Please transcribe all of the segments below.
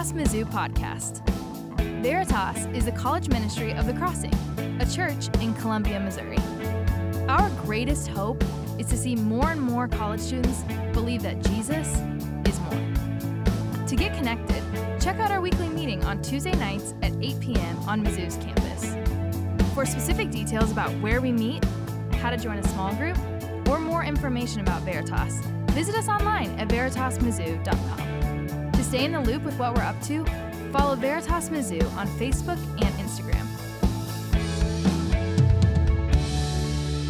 Veritas Mizzou podcast. Veritas is the college ministry of The Crossing, a church in Columbia, Missouri. Our greatest hope is to see more and more college students believe that Jesus is more. To get connected, check out our weekly meeting on Tuesday nights at 8 p.m. on Mizzou's campus. For specific details about where we meet, how to join a small group, or more information about Veritas, visit us online at veritasmizzou.com. To stay in the loop with what we're up to, follow Veritas Mizzou on Facebook and Instagram.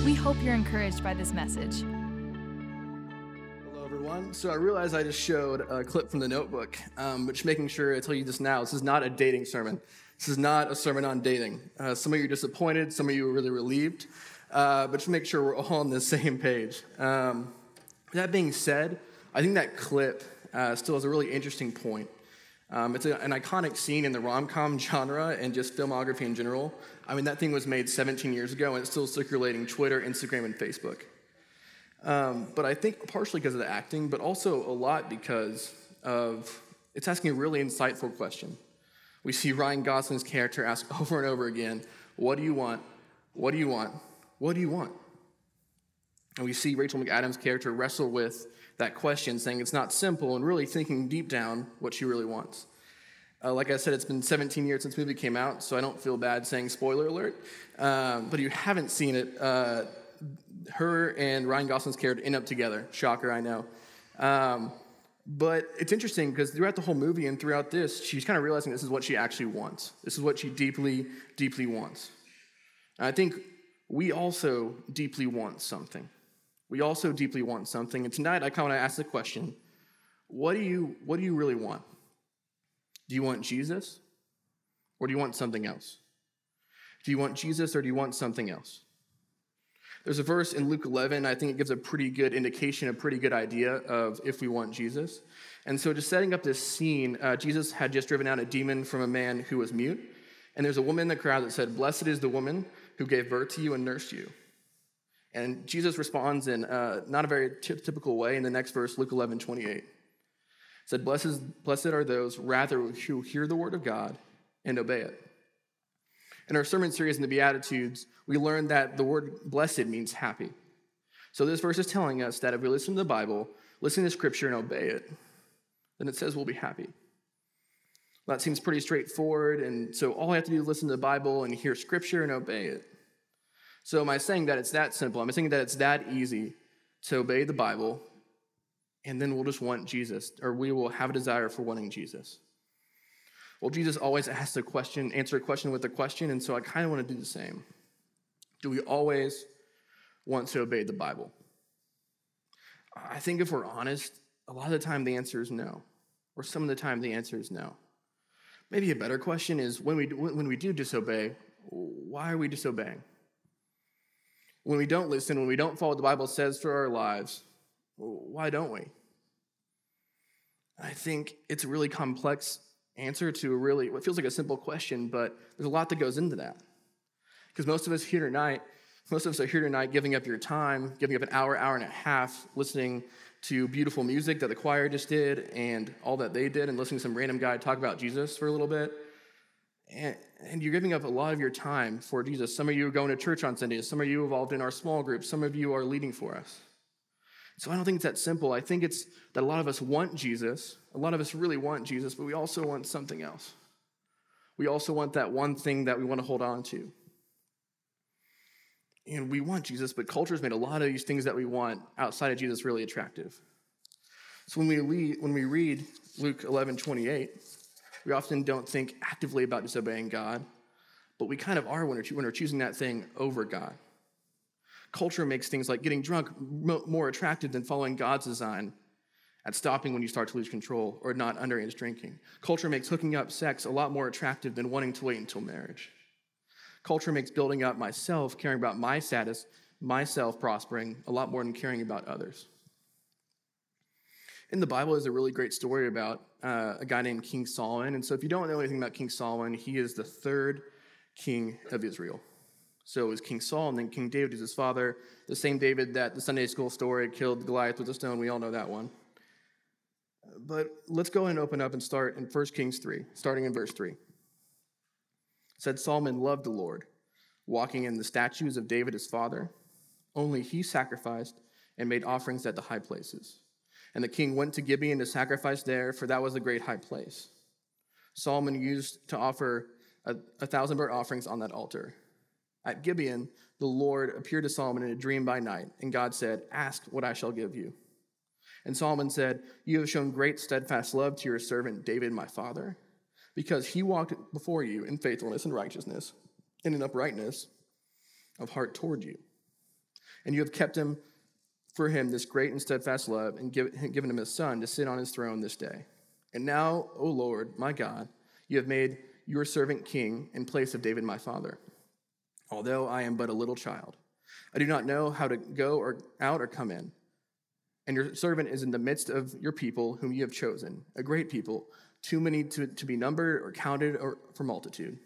We hope you're encouraged by this message. Hello, everyone. So I realize I just showed a clip from The Notebook, which making sure I tell you this now, this is not a dating sermon. This is not a sermon on dating. Some of you are disappointed. Some of you are really relieved. But just make sure we're all on the same page. That being said, I think that clip still is a really interesting point. It's an iconic scene in the rom-com genre and just filmography in general. I mean, that thing was made 17 years ago, and it's still circulating Twitter, Instagram, and Facebook. But I think partially because of the acting, but also a lot because of it's asking a really insightful question. We see Ryan Gosling's character ask over and over again, what do you want? What do you want? What do you want? And we see Rachel McAdams' character wrestle with that question, saying it's not simple and really thinking deep down what she really wants. Like I said, it's been 17 years since the movie came out, so I don't feel bad saying spoiler alert. But if you haven't seen it, her and Ryan Gosling's character end up together. Shocker, I know. But it's interesting because throughout the whole movie and throughout this, she's kind of realizing this is what she actually wants. This is what she deeply, deeply wants. And I think we also deeply want something. We also deeply want something. And tonight, I come and I ask the question, what do you really want? Do you want Jesus, or do you want something else? Do you want Jesus, or do you want something else? There's a verse in Luke 11, I think it gives a pretty good indication, a pretty good idea of if we want Jesus. And so just setting up this scene, Jesus had just driven out a demon from a man who was mute. And there's a woman in the crowd that said, "Blessed is the woman who gave birth to you and nursed you." And Jesus responds in not a very typical way in the next verse, Luke 11:28. It said, blessed are those rather who hear the word of God and obey it. In our sermon series in the Beatitudes, we learned that the word blessed means happy. So this verse is telling us that if we listen to the Bible, listen to Scripture and obey it, then it says we'll be happy. Well, that seems pretty straightforward, and so all I have to do is listen to the Bible and hear Scripture and obey it. So am I saying that it's that simple? Am I saying that it's that easy to obey the Bible, and then we'll just want Jesus, or we will have a desire for wanting Jesus? Well, Jesus always asks a question, answer a question with a question, and so I kind of want to do the same. Do we always want to obey the Bible? I think if we're honest, a lot of the time the answer is no, or some of the time the answer is no. Maybe a better question is when we do disobey, why are we disobeying? When we don't listen, when we don't follow what the Bible says for our lives, why don't we? I think it's a really complex answer to what feels like a simple question, but there's a lot that goes into that. Because most of us are here tonight giving up your time, giving up an hour, hour and a half, listening to beautiful music that the choir just did and all that they did, and listening to some random guy talk about Jesus for a little bit. And you're giving up a lot of your time for Jesus. Some of you are going to church on Sundays. Some of you are involved in our small group. Some of you are leading for us. So I don't think it's that simple. I think it's that a lot of us want Jesus. A lot of us really want Jesus, but we also want something else. We also want that one thing that we want to hold on to. And we want Jesus, but culture's made a lot of these things that we want outside of Jesus really attractive. So when we read Luke 11:28, we often don't think actively about disobeying God, but we kind of are when we're choosing that thing over God. Culture makes things like getting drunk more attractive than following God's design at stopping when you start to lose control or not underage drinking. Culture makes hooking up sex a lot more attractive than wanting to wait until marriage. Culture makes building up myself, caring about my status, myself prospering a lot more than caring about others. In the Bible is a really great story about a guy named King Solomon. And so if you don't know anything about King Solomon, he is the third king of Israel. So it was King Saul, and then King David is his father, the same David that the Sunday school story killed Goliath with a stone. We all know that one. But let's go ahead and open up and start in 1 Kings 3, starting in verse 3. It said, Solomon loved the Lord, walking in the statutes of David his father. Only he sacrificed and made offerings at the high places. And the king went to Gibeon to sacrifice there, for that was the great high place. Solomon used to offer 1,000 burnt offerings on that altar. At Gibeon, the Lord appeared to Solomon in a dream by night, and God said, ask what I shall give you. And Solomon said, you have shown great steadfast love to your servant David, my father, because he walked before you in faithfulness and righteousness, and in uprightness of heart toward you. And you have kept him for him this great and steadfast love, and given him his son to sit on his throne this day. And now, O Lord, my God, you have made your servant king in place of David, my father. Although I am but a little child, I do not know how to go or out or come in. And your servant is in the midst of your people whom you have chosen, a great people, too many to be numbered or counted or for multitude.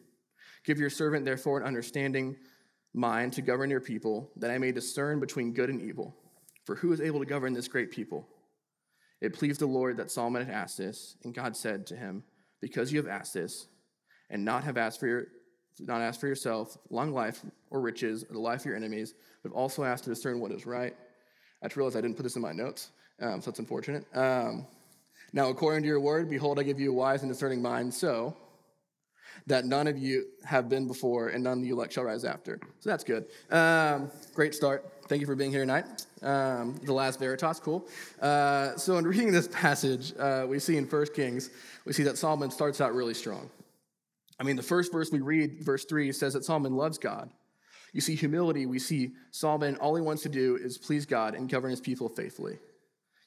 Give your servant, therefore, an understanding mind to govern your people, that I may discern between good and evil. For who is able to govern this great people? It pleased the Lord that Solomon had asked this, and God said to him, because you have asked this, and not asked for yourself long life or riches or the life of your enemies, but also asked to discern what is right. I just realized I didn't put this in my notes, so it's unfortunate. Now, according to your word, behold, I give you a wise and discerning mind, so that none of you have been before, and none of you shall rise after. So that's good. Great start. Thank you for being here tonight. The last Veritas, cool. So in reading this passage, we see in 1 Kings, we see that Solomon starts out really strong. I mean, the first verse we read, verse 3, says that Solomon loves God. You see humility, we see Solomon, all he wants to do is please God and govern his people faithfully.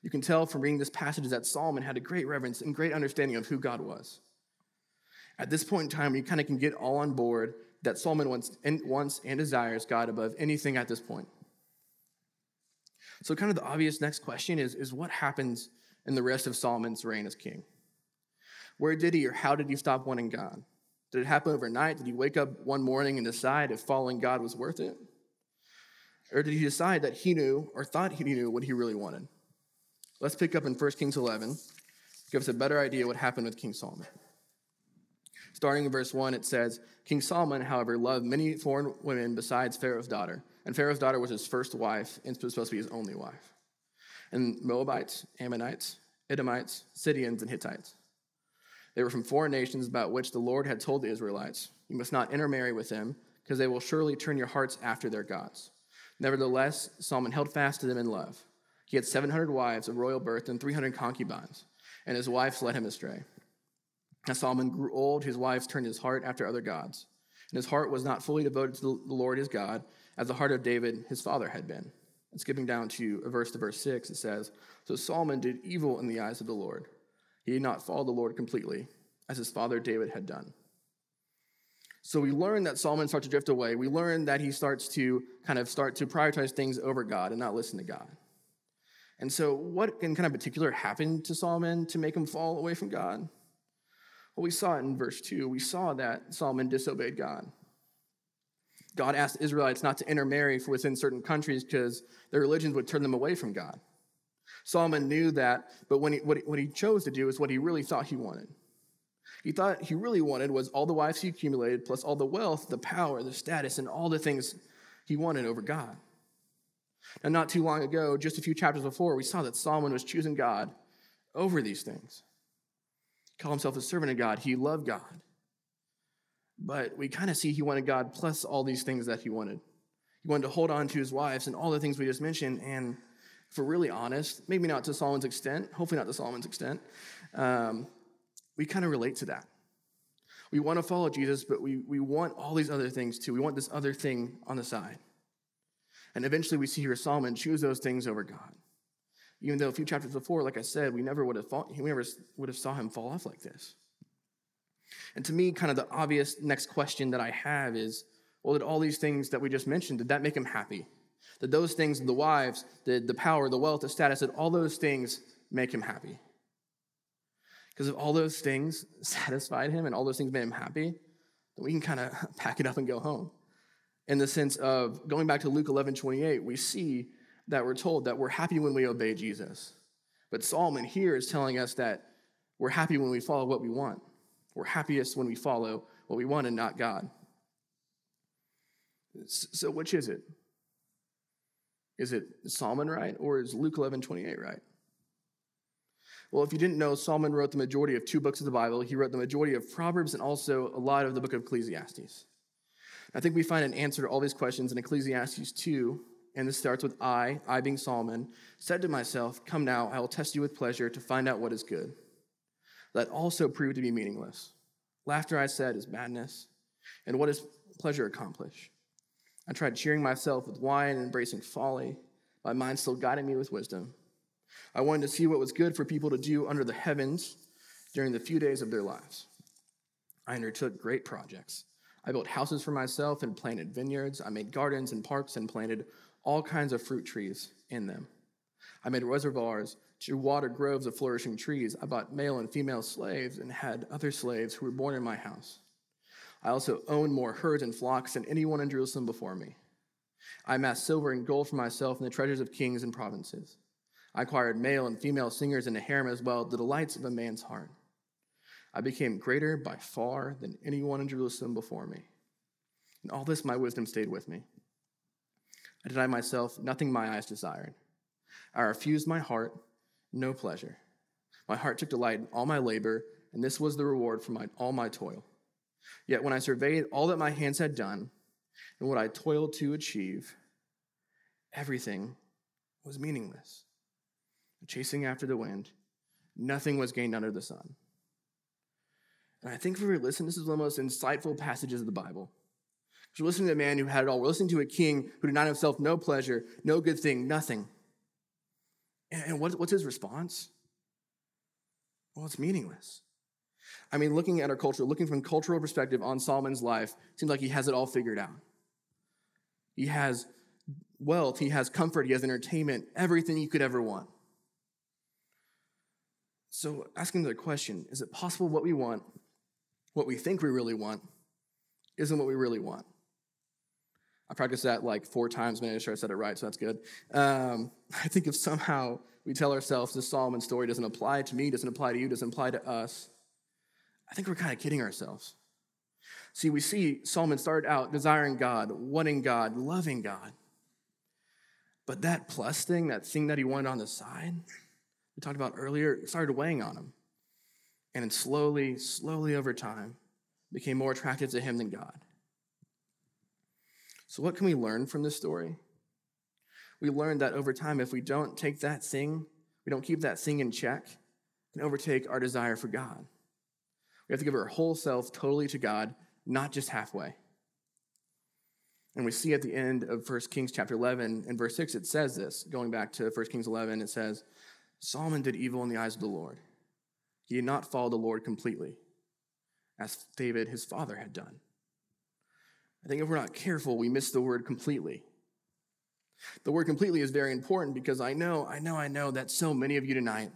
You can tell from reading this passage that Solomon had a great reverence and great understanding of who God was. At this point in time, you kind of can get all on board that Solomon wants and desires God above anything at this point. So kind of the obvious next question is what happens in the rest of Solomon's reign as king? Where did he or how did he stop wanting God? Did it happen overnight? Did he wake up one morning and decide if following God was worth it? Or did he decide that he knew or thought he knew what he really wanted? Let's pick up in 1 Kings 11. Give us a better idea what happened with King Solomon. Starting in verse 1, it says, King Solomon, however, loved many foreign women besides Pharaoh's daughter. And Pharaoh's daughter was his first wife and was supposed to be his only wife. And Moabites, Ammonites, Edomites, Sidonians, and Hittites. They were from foreign nations about which the Lord had told the Israelites, you must not intermarry with them, because they will surely turn your hearts after their gods. Nevertheless, Solomon held fast to them in love. He had 700 wives of royal birth and 300 concubines, and his wives led him astray. As Solomon grew old, his wives turned his heart after other gods, and his heart was not fully devoted to the Lord his God, as the heart of David his father had been. And skipping down to verse 6, it says, so Solomon did evil in the eyes of the Lord. He did not follow the Lord completely, as his father David had done. So we learn that Solomon starts to drift away. We learn that he starts to prioritize things over God and not listen to God. And so what in kind of particular happened to Solomon to make him fall away from God? Well, we saw it in verse 2. We saw that Solomon disobeyed God. God asked the Israelites not to intermarry within certain countries because their religions would turn them away from God. Solomon knew that, but what he chose to do is what he really thought he wanted. He thought he really wanted was all the wives he accumulated, plus all the wealth, the power, the status, and all the things he wanted over God. Now, not too long ago, just a few chapters before, we saw that Solomon was choosing God over these things. He called himself a servant of God. He loved God. But we kind of see he wanted God plus all these things that he wanted. He wanted to hold on to his wives and all the things we just mentioned, and if we're really honest, maybe not to Solomon's extent, hopefully not to Solomon's extent, we kind of relate to that. We want to follow Jesus, but we want all these other things too. We want this other thing on the side. And eventually we see here Solomon choose those things over God. Even though a few chapters before, like I said, we never would have saw him fall off like this. And to me, kind of the obvious next question that I have is, well, did all these things that we just mentioned, did that make him happy? Did those things, the wives, the power, the wealth, the status, did all those things make him happy? Because if all those things satisfied him and all those things made him happy, then we can kind of pack it up and go home. In the sense of going back to Luke 11:28, we see that we're told that we're happy when we obey Jesus. But Solomon here is telling us that we're happy when we follow what we want. We're happiest when we follow what we want and not God. So which is it? Is it Solomon right, or is Luke 11:28 right? Well, if you didn't know, Solomon wrote the majority of two books of the Bible. He wrote the majority of Proverbs and also a lot of the book of Ecclesiastes. I think we find an answer to all these questions in Ecclesiastes 2, and this starts with I being Solomon, said to myself, come now, I will test you with pleasure to find out what is good. That also proved to be meaningless. Laughter, I said, is madness. And what does pleasure accomplish? I tried cheering myself with wine and embracing folly. My mind still guided me with wisdom. I wanted to see what was good for people to do under the heavens during the few days of their lives. I undertook great projects. I built houses for myself and planted vineyards. I made gardens and parks and planted all kinds of fruit trees in them. I made reservoirs to water groves of flourishing trees. I bought male and female slaves and had other slaves who were born in my house. I also owned more herds and flocks than anyone in Jerusalem before me. I amassed silver and gold for myself and the treasures of kings and provinces. I acquired male and female singers and a harem as well, the delights of a man's heart. I became greater by far than anyone in Jerusalem before me. In all this, my wisdom stayed with me. I denied myself nothing my eyes desired. I refused my heart no pleasure. My heart took delight in all my labor, and this was the reward for all my toil. Yet when I surveyed all that my hands had done and what I toiled to achieve, everything was meaningless. Chasing after the wind, nothing was gained under the sun. And I think if we were listening, this is one of the most insightful passages of the Bible. Because we're listening to a man who had it all. We're listening to a king who denied himself no pleasure, no good thing, nothing. And what's his response? Well, it's meaningless. I mean, looking at our culture, looking from cultural perspective on Solomon's life, it seems like he has it all figured out. He has wealth, he has comfort, he has entertainment, everything you could ever want. So asking the question, is it possible what we want, what we think we really want, isn't what we really want? I practiced that like 4 times, made sure I said it right, so that's good. I think if somehow we tell ourselves this Solomon story doesn't apply to me, doesn't apply to you, doesn't apply to us, I think we're kind of kidding ourselves. See, we see Solomon started out desiring God, wanting God, loving God. But that plus thing, that thing that he wanted on the side, we talked about earlier, it started weighing on him. And then slowly over time, became more attractive to him than God. So what can we learn from this story? We learned that over time, if we don't take that thing, we don't keep that thing in check, it can overtake our desire for God. We have to give our whole self totally to God, not just halfway. And we see at the end of 1 Kings chapter 11 and verse 6, it says this, going back to 1 Kings 11, it says, Solomon did evil in the eyes of the Lord. He did not follow the Lord completely, as David, his father, had done. I think if we're not careful, we miss the word completely. The word completely is very important because I know that so many of you tonight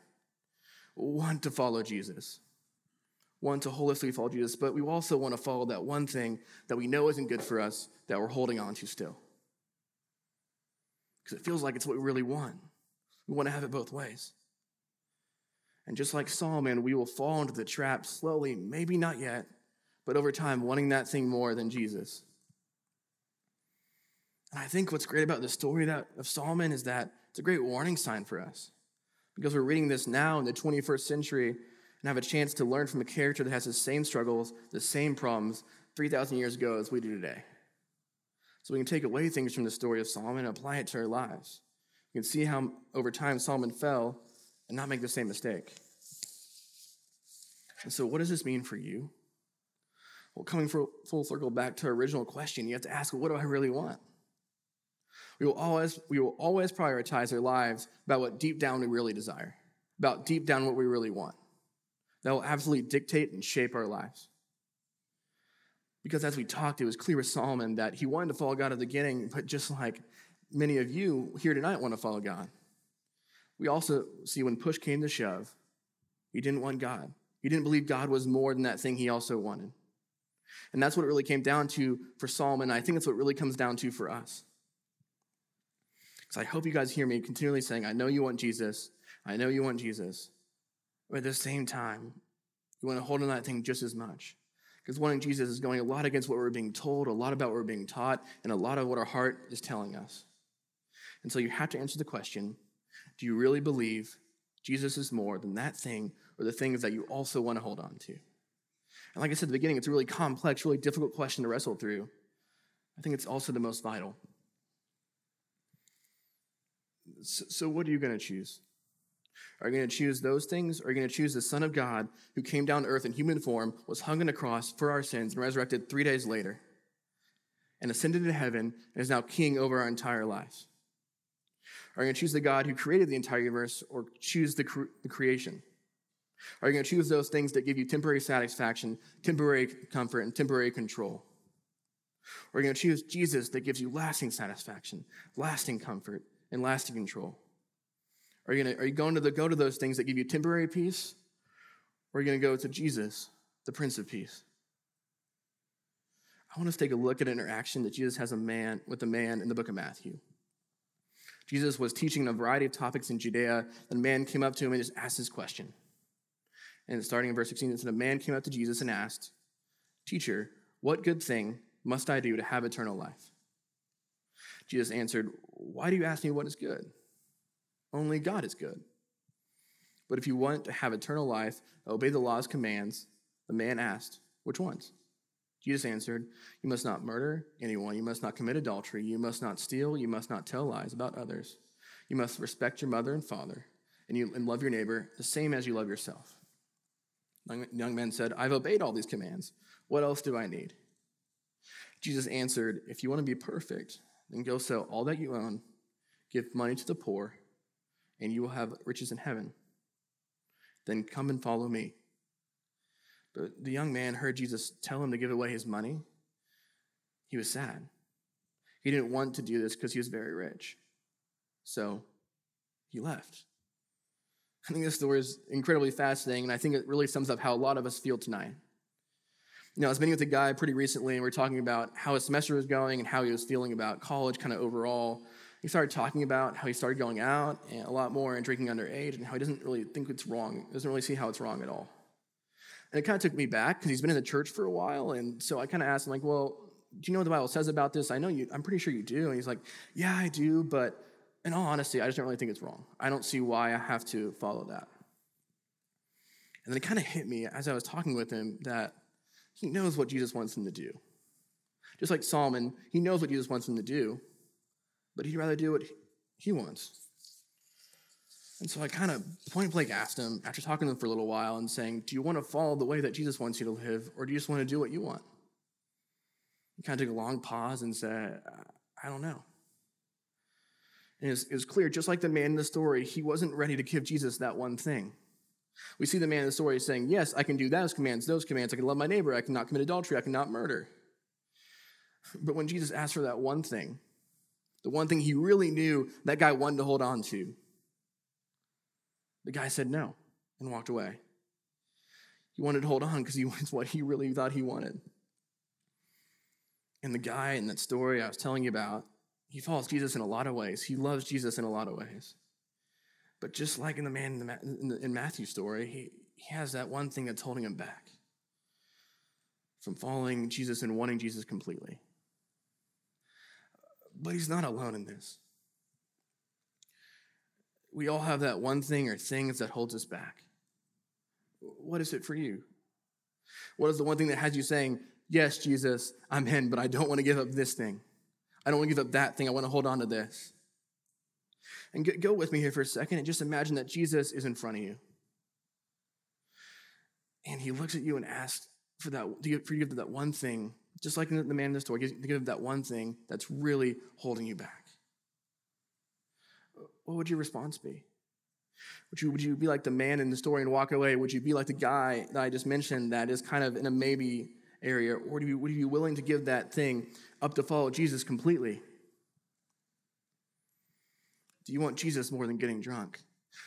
want to follow Jesus, want to holistically follow Jesus, but we also want to follow that one thing that we know isn't good for us that we're holding on to still. Because it feels like it's what we really want. We want to have it both ways. And just like Solomon, we will fall into the trap slowly, maybe not yet, but over time, wanting that thing more than Jesus. And I think what's great about the story of Solomon is that it's a great warning sign for us, because we're reading this now in the 21st century and have a chance to learn from a character that has the same struggles, the same problems 3,000 years ago as we do today. So we can take away things from the story of Solomon and apply it to our lives. You can see how over time Solomon fell and not make the same mistake. And so what does this mean for you? Well, coming full circle back to our original question, you have to ask, well, what do I really want? We will always prioritize our lives about what deep down we really desire, about deep down what we really want. That will absolutely dictate and shape our lives. Because as we talked, it was clear with Solomon that he wanted to follow God at the beginning, but just like many of you here tonight want to follow God. We also see when push came to shove, he didn't want God. He didn't believe God was more than that thing he also wanted. And that's what it really came down to for Solomon. I think that's what it really comes down to for us. Because I hope you guys hear me continually saying, I know you want Jesus. I know you want Jesus, but at the same time, you want to hold on to that thing just as much. Because wanting Jesus is going a lot against what we're being told, a lot about what we're being taught, and a lot of what our heart is telling us. And so you have to answer the question, do you really believe Jesus is more than that thing or the things that you also want to hold on to? And like I said at the beginning, it's a really complex, really difficult question to wrestle through. I think it's also the most vital. So what are you going to choose? Are you going to choose those things? Or are you going to choose the Son of God who came down to earth in human form, was hung on a cross for our sins and resurrected 3 days later and ascended to heaven and is now king over our entire lives? Are you going to choose the God who created the entire universe or choose the creation? Are you going to choose those things that give you temporary satisfaction, temporary comfort, and temporary control? Or are you going to choose Jesus that gives you lasting satisfaction, lasting comfort, and lasting control? Are you going to go to those things that give you temporary peace? Or are you going to go to Jesus, the Prince of Peace? I want us to take a look at an interaction that Jesus has with a man in the book of Matthew. Jesus was teaching a variety of topics in Judea, and a man came up to him and just asked his question. And starting in verse 16, it said, a man came up to Jesus and asked, "Teacher, what good thing must I do to have eternal life?" Jesus answered, "Why do you ask me what is good? Only God is good. But if you want to have eternal life, obey the law's commands." The man asked, "Which ones?" Jesus answered, "You must not murder anyone. You must not commit adultery. You must not steal. You must not tell lies about others. You must respect your mother and father, and love your neighbor the same as you love yourself." The young man said, "I've obeyed all these commands. What else do I need?" Jesus answered, "If you want to be perfect, then go sell all that you own, give money to the poor, and you will have riches in heaven. Then come and follow me." But the young man heard Jesus tell him to give away his money. He was sad. He didn't want to do this because he was very rich. So he left. I think this story is incredibly fascinating, and I think it really sums up how a lot of us feel tonight. You know, I was meeting with a guy pretty recently, and we were talking about how his semester was going and how he was feeling about college kind of overall. He started talking about how he started going out and a lot more and drinking underage and how he doesn't really think it's wrong. He doesn't really see how it's wrong at all. And it kind of took me back because he's been in the church for a while. And so I kind of asked him, like, "Well, do you know what the Bible says about this? I know you, I'm pretty sure you do." And he's like, "Yeah, I do. But in all honesty, I just don't really think it's wrong. I don't see why I have to follow that." And then it kind of hit me as I was talking with him that he knows what Jesus wants him to do. Just like Solomon, he knows what Jesus wants him to do, but he'd rather do what he wants. And so I kind of point blank asked him, after talking to him for a little while and saying, "Do you want to follow the way that Jesus wants you to live, or do you just want to do what you want?" He kind of took a long pause and said, "I don't know." And it was clear, just like the man in the story, he wasn't ready to give Jesus that one thing. We see the man in the story saying, "Yes, I can do those commands. I can love my neighbor. I cannot commit adultery. I cannot murder." But when Jesus asked for that one thing, the one thing he really knew that guy wanted to hold on to, the guy said no and walked away. He wanted to hold on because it's what he really thought he wanted. And the guy in that story I was telling you about, he follows Jesus in a lot of ways. He loves Jesus in a lot of ways. But just like in the man in Matthew's story, he has that one thing that's holding him back from following Jesus and wanting Jesus completely. But he's not alone in this. We all have that one thing or things that holds us back. What is it for you? What is the one thing that has you saying, "Yes, Jesus, I'm in, but I don't want to give up this thing. I don't want to give up that thing. I want to hold on to this." And go with me here for a second and just imagine that Jesus is in front of you. And he looks at you and asks for you to give that one thing, just like the man in the story, to give that one thing that's really holding you back. What would your response be? Would you be like the man in the story and walk away? Would you be like the guy that I just mentioned that is kind of in a maybe area? Or would you be willing to give that thing up to follow Jesus completely? Do you want Jesus more than getting drunk?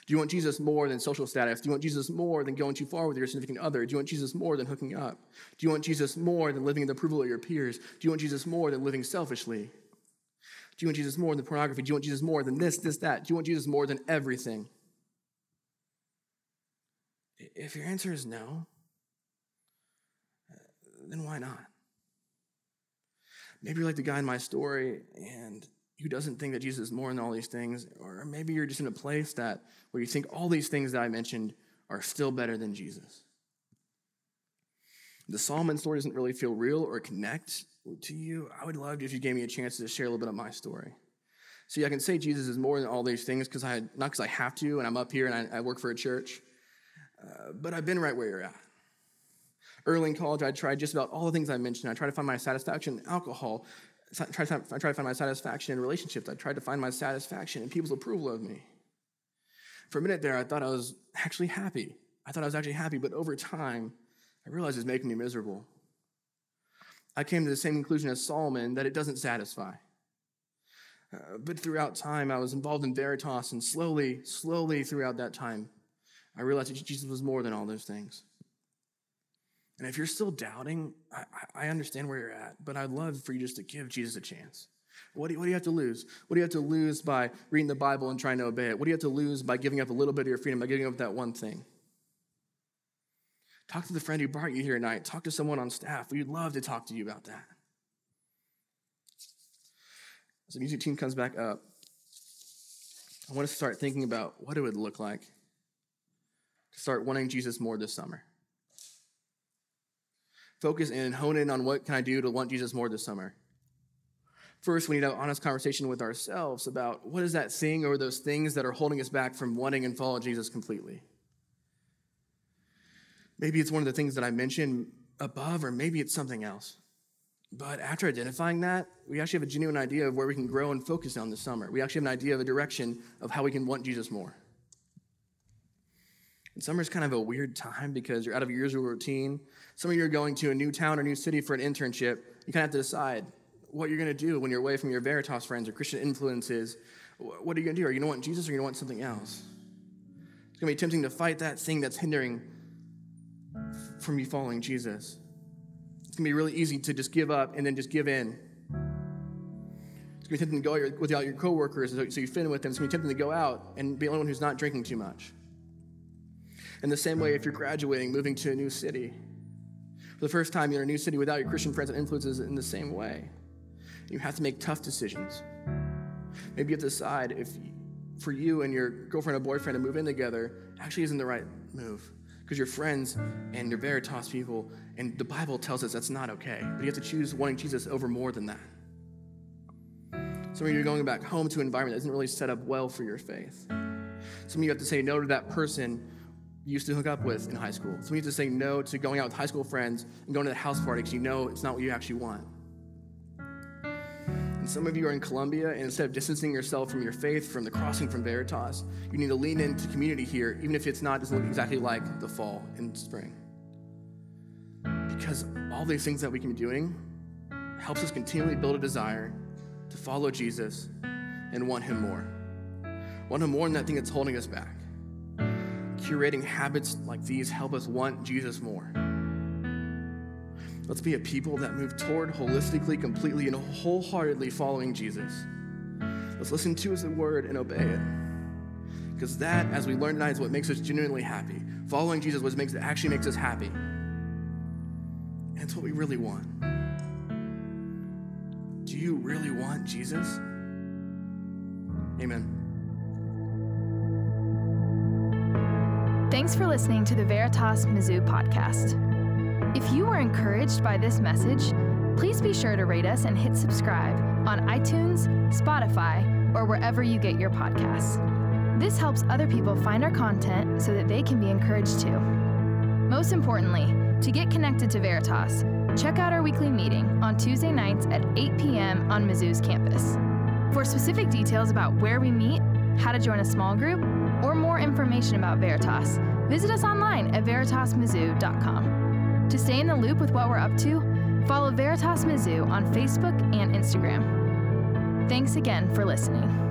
Do you want Jesus more than social status? Do you want Jesus more than going too far with your significant other? Do you want Jesus more than hooking up? Do you want Jesus more than living in the approval of your peers? Do you want Jesus more than living selfishly? Do you want Jesus more than pornography? Do you want Jesus more than this, that? Do you want Jesus more than everything? If your answer is no, then why not? Maybe you're like the guy in my story and who doesn't think that Jesus is more than all these things, or maybe you're just in a place that where you think all these things that I mentioned are still better than Jesus. The Solomon story doesn't really feel real or connect to you. I would love it if you gave me a chance to share a little bit of my story. See, I can say Jesus is more than all these things because not because I have to, and I'm up here and I work for a church, but I've been right where you're at. Early in college, I tried just about all the things I mentioned. I tried to find my satisfaction in alcohol. I tried to find my satisfaction in relationships. I tried to find my satisfaction in people's approval of me. For a minute there, I thought I was actually happy. But over time, I realized it was making me miserable. I came to the same conclusion as Solomon that it doesn't satisfy. But throughout time, I was involved in Veritas, and slowly throughout that time, I realized that Jesus was more than all those things. And if you're still doubting, I understand where you're at, but I'd love for you just to give Jesus a chance. What do you have to lose? What do you have to lose by reading the Bible and trying to obey it? What do you have to lose by giving up a little bit of your freedom, by giving up that one thing? Talk to the friend who brought you here tonight. Talk to someone on staff. We'd love to talk to you about that. As the music team comes back up, I want us to start thinking about what it would look like to start wanting Jesus more this summer. Focus in and hone in on what can I do to want Jesus more this summer. First, we need to have an honest conversation with ourselves about what is that thing or those things that are holding us back from wanting and following Jesus completely. Maybe it's one of the things that I mentioned above, or maybe it's something else. But after identifying that, we actually have a genuine idea of where we can grow and focus on this summer. We actually have an idea of a direction of how we can want Jesus more. And summer's kind of a weird time because you're out of your usual routine. Some of you are going to a new town or new city for an internship. You kind of have to decide what you're going to do when you're away from your Veritas friends or Christian influences. What are you going to do? Are you going to want Jesus or are you going to want something else? It's going to be tempting to fight that thing that's hindering from you following Jesus. It's going to be really easy to just give up and then just give in. It's going to be tempting to go out with all your coworkers so you fit in with them. It's going to be tempting to go out and be the only one who's not drinking too much. In the same way, if you're graduating, moving to a new city, for the first time you're in a new city without your Christian friends and influences in the same way, you have to make tough decisions. Maybe you have to decide if for you and your girlfriend or boyfriend to move in together actually isn't the right move because you're friends and you're Veritas people, and the Bible tells us that's not okay, but you have to choose wanting Jesus over more than that. Some of you are going back home to an environment that isn't really set up well for your faith. Some of you have to say no to that person you used to hook up with in high school. So we need to say no to going out with high school friends and going to the house party because you know it's not what you actually want. And some of you are in Colombia, and instead of distancing yourself from your faith, from the crossing, from Veritas, you need to lean into community here, even if doesn't look exactly like the fall and spring. Because all these things that we can be doing helps us continually build a desire to follow Jesus and want him more. Want him more than that thing that's holding us back. Curating habits like these help us want Jesus more. Let's be a people that move toward holistically, completely, and wholeheartedly following Jesus. Let's listen to his word and obey it. Because that, as we learn tonight, is what makes us genuinely happy. Following Jesus is what actually makes us happy. And it's what we really want. Do you really want Jesus? Amen. Thanks for listening to the Veritas Mizzou podcast. If you were encouraged by this message, please be sure to rate us and hit subscribe on iTunes, Spotify, or wherever you get your podcasts. This helps other people find our content so that they can be encouraged too. Most importantly, to get connected to Veritas, check out our weekly meeting on Tuesday nights at 8 p.m. on Mizzou's campus. For specific details about where we meet, how to join a small group, or more information about Veritas, visit us online at veritasmizzou.com. To stay in the loop with what we're up to, follow Veritas Mizzou on Facebook and Instagram. Thanks again for listening.